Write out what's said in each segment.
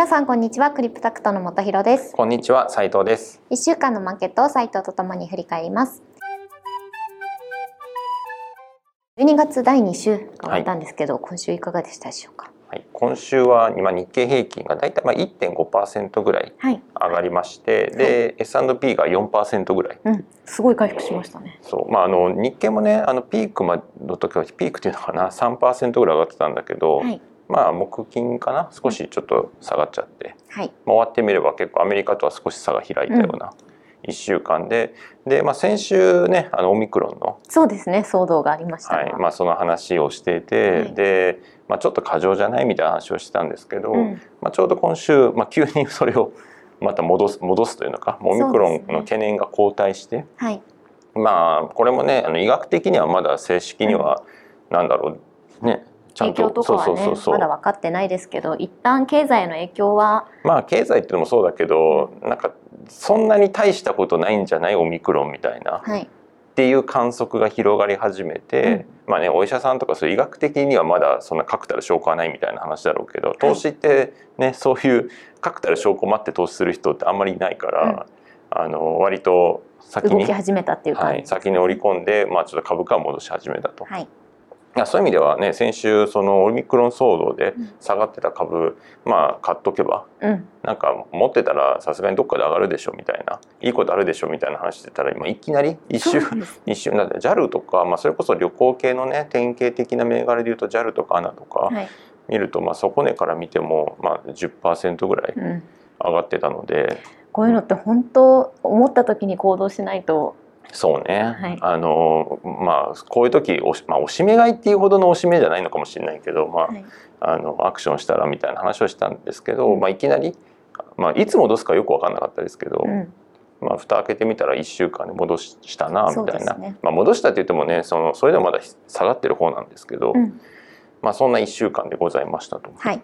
皆さんこんにちは。クリプタクトの本博です。こんにちは、斉藤です。1週間のマーケットを斉藤とともに振り返ります。12月第2週が終わったんですけど、今週いかがでしたでしょうか？はい、今週は今日経平均がだいたい 1.5% ぐらい上がりまして、はい、で、はい、S&P が 4% ぐらい、うん、すごい回復しましたね。そう、まあ、日経もね、ピークの時はピークっていうのかな 3% ぐらい上がってたんだけど、はい、まあ、木金かな少しちょっと下がっちゃって、はい、まあ、終わってみれば結構アメリカとは少し差が開いたような、うん、1週間で、まあ、先週ねオミクロンのそうですね騒動がありました、はい、まあ、その話をしていて、はい、で、まあ、ちょっと過剰じゃないみたいな話をしてたんですけど、うん、まあ、ちょうど今週、まあ、急にそれをまた戻すというのか、オミクロンの懸念が後退して、ね、はい、まあ、これもね医学的にはまだ正式には何だろうね、ちゃんと影響とかはね、そうまだ分かってないですけど、一旦経済の影響は、まあ、経済っていうのもそうだけど、なんかそんなに大したことないんじゃないオミクロンみたいな、はい、っていう観測が広がり始めて、うん、まあね、お医者さんとかそういう医学的にはまだそんな確たる証拠はないみたいな話だろうけど、投資ってね、はい、そういう確たる証拠待って投資する人ってあんまりいないから、うん、割と先に動き始めたっていう感じ、はい、先に織り込んで、まあ、ちょっと株価を戻し始めたと。はい、そういう意味ではね、先週そのオミクロン騒動で下がってた株、うん、まあ買っとけば、うん、なんか持ってたらさすがにどっかで上がるでしょみたいな、いいことあるでしょみたいな話してたら、今いきなり一瞬だって JAL とか、まあ、それこそ旅行系のね典型的な銘柄でいうと JAL とか ANA とか見ると、はい、まあ、底値から見ても、まあ、10% ぐらい上がってたので、うん、こういうのって本当思った時に行動しないと。そうね、はい、まあ、こういう時まあ、おしめ買いっていうほどのおしめじゃないのかもしれないけど、まあ、はい、アクションしたらみたいな話をしたんですけど、うん、まあ、いきなり、まあ、いつ戻すかよく分かんなかったですけど、うん、まあ、蓋開けてみたら1週間で戻したなみたいな、ね、まあ、戻したって言ってもね、それでもまだ下がってる方なんですけど、うん、まあ、そんな1週間でございましたと。はい、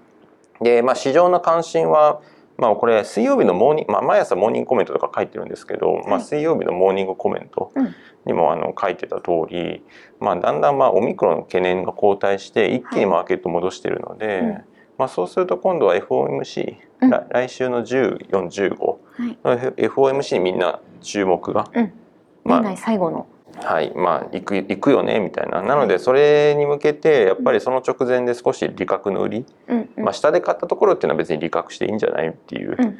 で、まあ、市場の関心はまあ、これ水曜日のまあ、毎朝モーニングコメントとか書いてるんですけど、まあ、水曜日のモーニングコメントにも書いてた通り、まあ、だんだんまあオミクロンの懸念が後退して一気にマーケット戻してるので、はい、うん、まあ、そうすると今度は FOMC、うん、来週の14、15、はい、FOMC にみんな注目が、うん、まあ、年内最後の、はい、まあ、行くよねみたいな、なのでそれに向けてやっぱりその直前で少し利確の売り、うんうん、まあ、下で買ったところっていうのは別に利確していいんじゃないっていう、うんうん、ま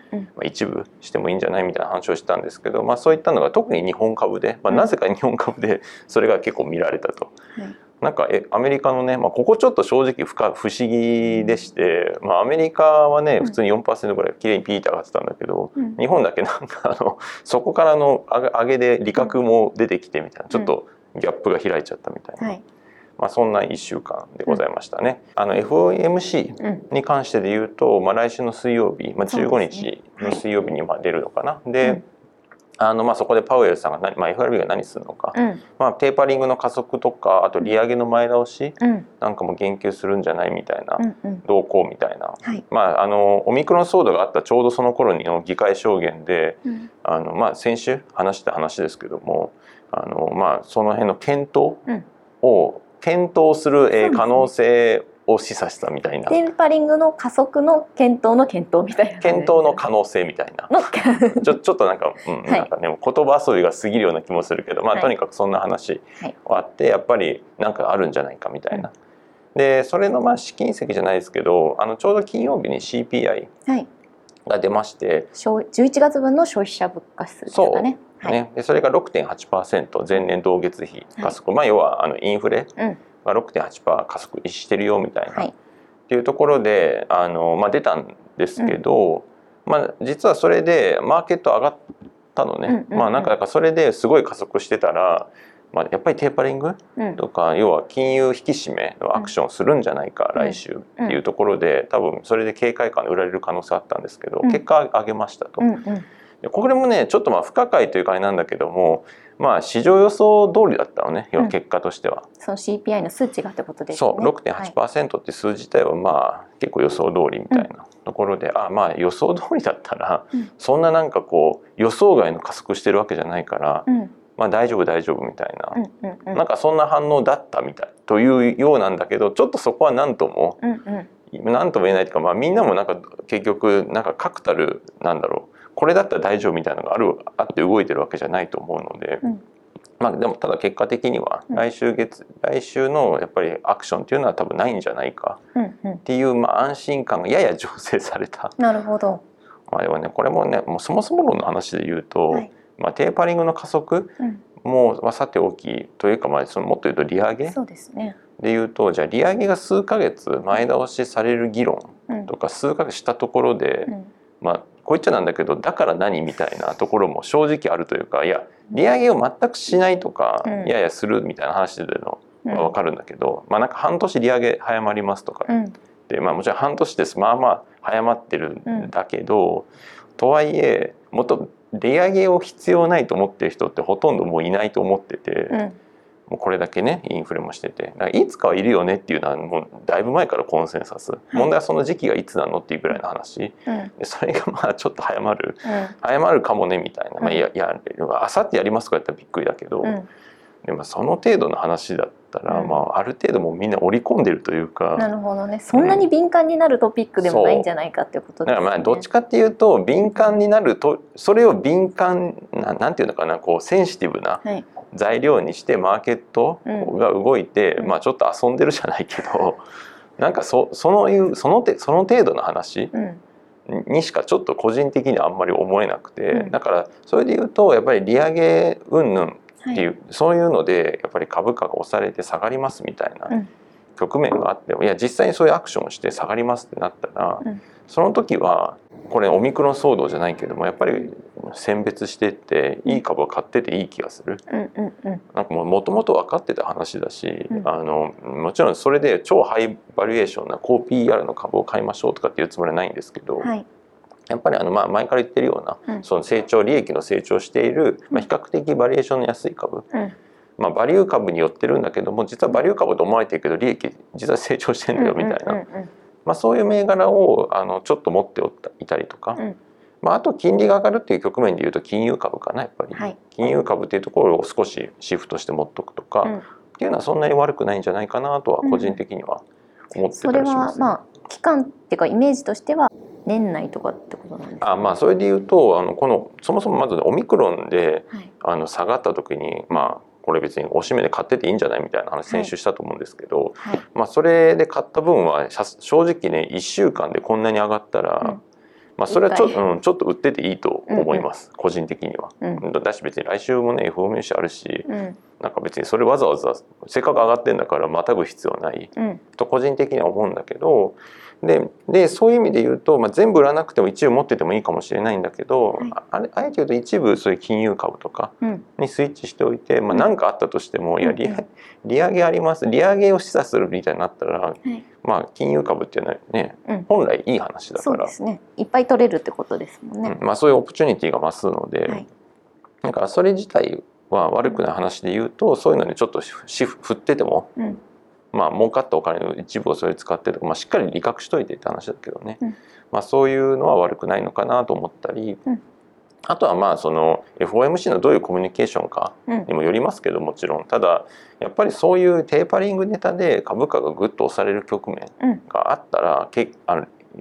あ、一部してもいいんじゃないみたいな話をしたんですけど、まあ、そういったのが特に日本株で、まあ、なぜか日本株でそれが結構見られたと、うん、なんかアメリカのね、まあ、ここちょっと正直不思議でして、まあ、アメリカはね普通に 4% ぐらいきれいにピーッと上がってたんだけど、うん、日本だけなんかそこからの上げで利確も出てきてみたいな、ちょっとギャップが開いちゃったみたいな、うん、はい、まあ、そんな1週間でございましたね。うん、FOMC に関してで言うと、まあ、来週の水曜日、まあ、15日の水曜日にまあ出るのかな、で、うん、まあ、そこでパウエルさんがまあ、FRB が何するのか、うん、まあ、テーパリングの加速とか、あと利上げの前倒しなんかも言及するんじゃないみたいな、うんうん、動向みたいな、はい、まあ、オミクロン騒動があったちょうどその頃の議会証言で、うん、まあ、先週話した話ですけども、まあ、その辺の検討する可能性を示唆したみたいな、テーパリングの加速の検討みたいな、検討の可能性みたいなちょっとなんか、うん、はい、なんかね、言葉遊びが過ぎるような気もするけど、まあ、とにかくそんな話があって、はい、やっぱりなんかあるんじゃないかみたいな、はい、でそれのまあ試金石じゃないですけど、ちょうど金曜日に CPI が出まして、はい、11月分の消費者物価指数ですかね、はい、ね、でそれが 6.8% 前年同月比加速、はい、まあ、要はインフレ、うん、まあ、6.8% 加速してるよみたいな、はい、っていうところでまあ、出たんですけど、うん、まあ、実はそれでマーケット上がったのね、うんうんうん、まあ、なんかそれですごい加速してたら、まあ、やっぱりテーパリングとか、うん、要は金融引き締めのアクションするんじゃないか、うん、来週っていうところで、多分それで警戒感で売られる可能性あったんですけど、うん、結果上げましたと。うんうん、これもねちょっとまあ不可解という感じなんだけども、まあ、市場予想通りだったのね、要は結果としては、うん、その CPI の数値がってことですね。そう 6.8% って数字自体はまあ結構予想通りみたいなところで、うん、あ、まあ予想通りだったら、うん、そんななんかこう予想外の加速してるわけじゃないから、うん、まあ、大丈夫みたいな、うんうんうん、なんかそんな反応だったみたいというようなんだけど、ちょっとそこは何とも、うんうん、何とも言えないというか、まあ、みんなもなんか結局なんか確たるなんだろう、これだったら大丈夫みたいなのがあって動いてるわけじゃないと思うので、うん、まあでもただ結果的には来週のやっぱりアクションっていうのは多分ないんじゃないかっていう、まあ安心感がやや醸成された。なるほど。まあでもね、これもね、もうそもそも論の話で言うと、はい、まあ、テーパリングの加速も、まあ、さておきというか、まあそのもっと言うと利上げ、そうですね、で言うと、じゃあ利上げが数ヶ月前倒しされる議論とか数ヶ月したところで、うん、まあこう言っちゃなんだけど、だから何みたいなところも正直あるというか、いや利上げを全くしないとか、うん、いやいやするみたいな話でのは分かるんだけど、うん、まあなんか半年利上げ早まりますとか、うん、でまあもちろん半年です、まあまあ早まってるんだけど、うん、とはいえもっと利上げを必要ないと思ってる人ってほとんどもういないと思ってて、うん、もうこれだけねインフレもしてて、だからいつかはいるよねっていうのはもうだいぶ前からコンセンサス、はい、問題はその時期がいつなのっていうぐらいの話、うん、それがまあちょっと早まる、うん、早まるかもねみたいな、まあ、いやあさってやりますとかやったらびっくりだけど、うん、でもその程度の話だったら、うん、まあ、ある程度もうみんな織り込んでるというか、なるほどね、そんなに敏感になるトピックでもないんじゃないかっていうことですね。だからまあどっちかっていうと敏感になると、それを敏感な、なんていうのかな、こうセンシティブな材料にしてマーケットが動いて、うん、まあちょっと遊んでるじゃないけど、うん、なんかその程度の話、うん、にしかちょっと個人的にはあんまり思えなくて、うん、だからそれで言うとやっぱり利上げ云々っていう、はい、そういうのでやっぱり株価が押されて下がりますみたいな局面があっても、うん、いや実際にそういうアクションをして下がりますってなったら、うん、その時はこれオミクロン騒動じゃないけどもやっぱり選別してっていい株を買ってていい気がする、うんうんうん、なんかもともと分かってた話だし、うん、もちろんそれで超ハイバリエーションな高 PR の株を買いましょうとかっていうつもりはないんですけど、はい、やっぱりまあ前から言ってるような、うん、その利益の成長している、まあ、比較的バリエーションの安い株、うん、まあ、バリュー株に寄ってるんだけども実はバリュー株と思われてるけど利益実は成長してるんだよみたいな、うんうんうん、まあ、そういう銘柄をちょっと持っていたりとか、うん、まあ、あと金利が上がるっていう局面でいうと金融株かな、やっぱり、はい、金融株っていうところを少しシフトして持っとくとか、うん、っていうのはそんなに悪くないんじゃないかなとは個人的には思ってたりします、ね、うん、それはまあ期間っていうかイメージとしては年内とかってことなんですか。あ、まあ、それで言うとこのそもそもまずオミクロンで、はい、下がった時に、まあ、これ別におしめで買ってていいんじゃないみたいな話先週したと思うんですけど、はいはい、まあ、それで買った分は正直ね1週間でこんなに上がったら、うん、まあ、それはちょっと売ってていいと思います、うん、個人的には、うん、だし別に来週もね FOMC あるし、うん、なんか別にそれわざわざせっかく上がってんだからまたぐ必要ない、うん、と個人的には思うんだけど、でそういう意味で言うと、まあ、全部売らなくても一部持っててもいいかもしれないんだけど、はい、あえて言うと一部そういう金融株とかにスイッチしておいて、うん、まあ、何かあったとしても、いや利上げあります、利上げを示唆するみたいになったら、はい、まあ、金融株っていうのはね、うん、本来いい話だから、そうですね、いっぱい取れるってことですもんね、うん、まあ、そういうオプチュニティが増すので、はい、だからそれ自体は悪くない話で言うと、そういうのにちょっと振ってても、うん、まあ、儲かったお金の一部をそれ使ってとか、まあ、しっかり利確しといてって話だけどね、うん、まあ、そういうのは悪くないのかなと思ったり、うん、あとはまあその FOMC のどういうコミュニケーションかにもよりますけど、もちろん、ただやっぱりそういうテーパリングネタで株価がぐっと押される局面があったら、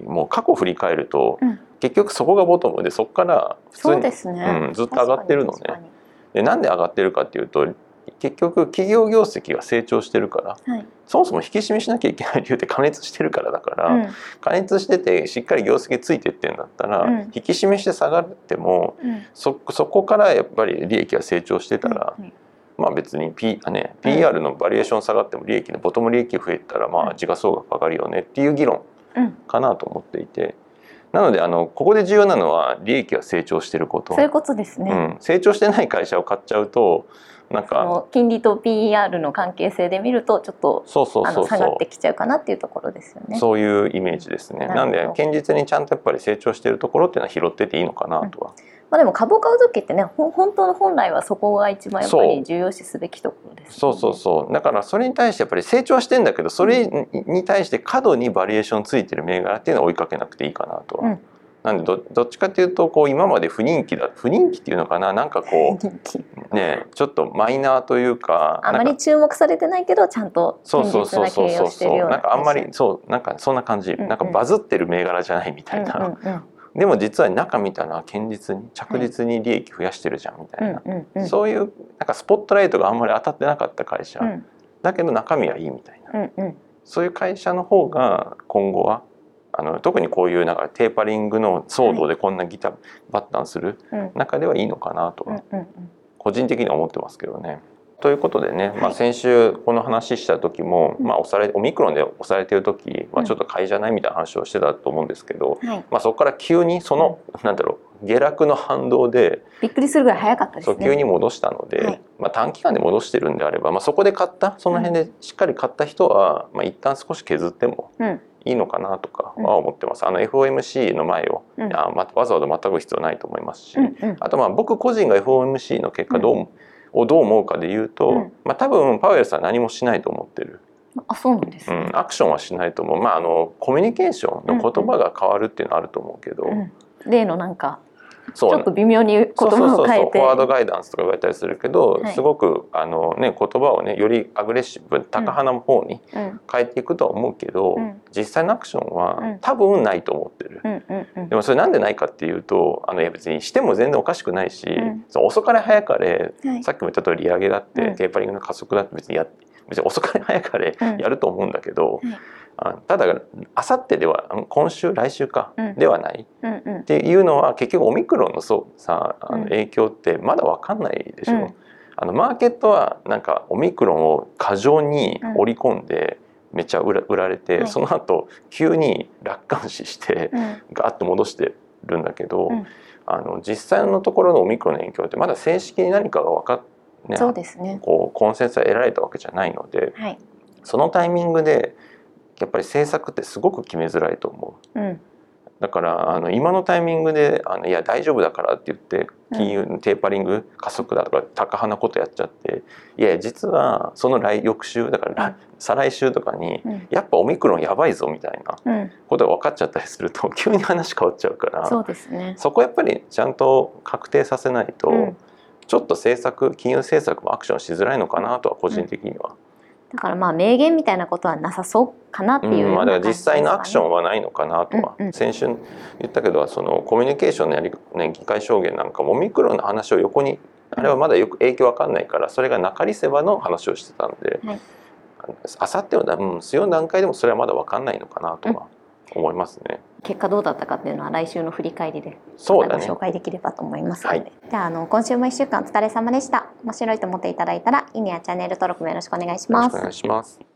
もう過去振り返ると、うん、結局そこがボトムで、そこから普通に、そうですね、うん、ずっと上がってるのね。で、なんで上がってるかっていうと、結局企業業績が成長してるから、はい、そもそも引き締めしなきゃいけない理由って加熱してるからだから、うん、加熱しててしっかり業績ついてってんだったら、うん、引き締めして下がっても、うん、そこからやっぱり利益が成長してたら、うんうん、まあ、別にPR のバリエーション下がっても利益のボトム利益増えたら、まあ時価総額上がるよねっていう議論かなと思っていて。なのでここで重要なのは利益が成長してること、そういうことですね、うん、成長してない会社を買っちゃうとなんか金利と PR の関係性で見るとちょっと下がってきちゃうかなっていうところですよね。そういうイメージですね。なんで堅実にちゃんとやっぱり成長しているところっていうのは拾ってていいのかなとは、うん、まあ、でも株を買う時ってね、本来はそこが一番やっぱり重要視すべきところです、ね、そうだからそれに対してやっぱり成長してんだけど、それに対して過度にバリエーションついてる銘柄っていうのは追いかけなくていいかなとはなんで どっちかっていうとこう今まで不人気っていうのかな、なんかこうねちょっとマイナーというかあまり注目されてないけどちゃんと堅実な経営をしてるような、なんかあんまりそうなんかそんな感じ、うんうん、なんかバズってる銘柄じゃないみたいな、うんうんうん、でも実は中見たら堅実に着実に利益増やしてるじゃんみたいな、うんうんうん、そういうなんかスポットライトがあんまり当たってなかった会社、うん、だけど中身はいいみたいな、うんうん、そういう会社の方が今後は特にこういうなんかテーパリングの騒動でこんなギターバッタンする中ではいいのかなとは個人的には思ってますけどね。ということでね、まあ、先週この話した時も、まあ、オミクロンで押されてる時、まあ、ちょっと買いじゃないみたいな話をしてたと思うんですけど、まあ、そこから急にそのなんだろう下落の反動でびっくりするぐらい早かったですね。そう急に戻したので、まあ、短期間で戻してるんであれば、まあ、そこで買ったその辺でしっかり買った人は、まあ、一旦少し削っても、うんいいのかなとかは思ってます、うん、FOMC の前を、うん、わざわざ全く必要ないと思いますし、うんうん、あとまあ僕個人が FOMC の結果をどう思うかで言うと、うんまあ、多分パウエルさん何もしないと思ってる。あ、そうなんですね、うん、アクションはしないと思う、まあ、コミュニケーションの言葉が変わるっていうのはあると思うけど、うんうん、例のなんかちょっと微妙に言葉を変えてそうフォワードガイダンスとか言われたりするけど、はい、すごくね、言葉をねよりアグレッシブ高派な方に変えていくとは思うけど、うん、実際のアクションは、うん、多分ないと思ってる、うんうん、でもそれなんでないかっていうといや別にしても全然おかしくないし、うん、その遅かれ早かれ、はい、さっきも言った通り利上げだって、うん、テーパリングの加速だって別に遅かれ早かれやると思うんだけど、うんはいただあさってでは今週来週か、うん、ではない、うんうん、っていうのは結局オミクロンの影響ってまだ分かんないでしょ、うん、マーケットはなんかオミクロンを過剰に織り込んでめっちゃ売られて、うん、その後急に楽観視してガーッと戻してるんだけど、うん、実際のところのオミクロンの影響ってまだ正式に何かが分かって、ね、そうですね、こうコンセンサスが得られたわけじゃないので、はい、そのタイミングでやっぱり政策ってすごく決めづらいと思う、うん、だから今のタイミングでいや大丈夫だからって言って金融のテーパリング加速だとか高派なことやっちゃっていや実はその翌週だから、うん、再来週とかに、うん、やっぱオミクロンやばいぞみたいなことが分かっちゃったりすると急に話変わっちゃうから、うん そうですね、そこやっぱりちゃんと確定させないと、うん、ちょっと金融政策もアクションしづらいのかなとは個人的には、うんだからまあ名言みたいなことはなさそうかなっていう、うんまあ、だから実際のアクションはないのかなとは、うんうん、先週言ったけどそのコミュニケーションの議会証言なんかもオミクロンの話を横にあれはまだよく影響わかんないからそれが中利せばの話をしてたんで、はい、あさっての水曜の段階でもそれはまだわかんないのかなとは思いますね、うん、結果どうだったかっていうのは来週の振り返りでそうだね、紹介できればと思いますので、はい、じゃあ、今週も1週間お疲れ様でした。面白いと思っていただいたらいいねやチャンネル登録もよろしくお願いします。よろしくお願いします。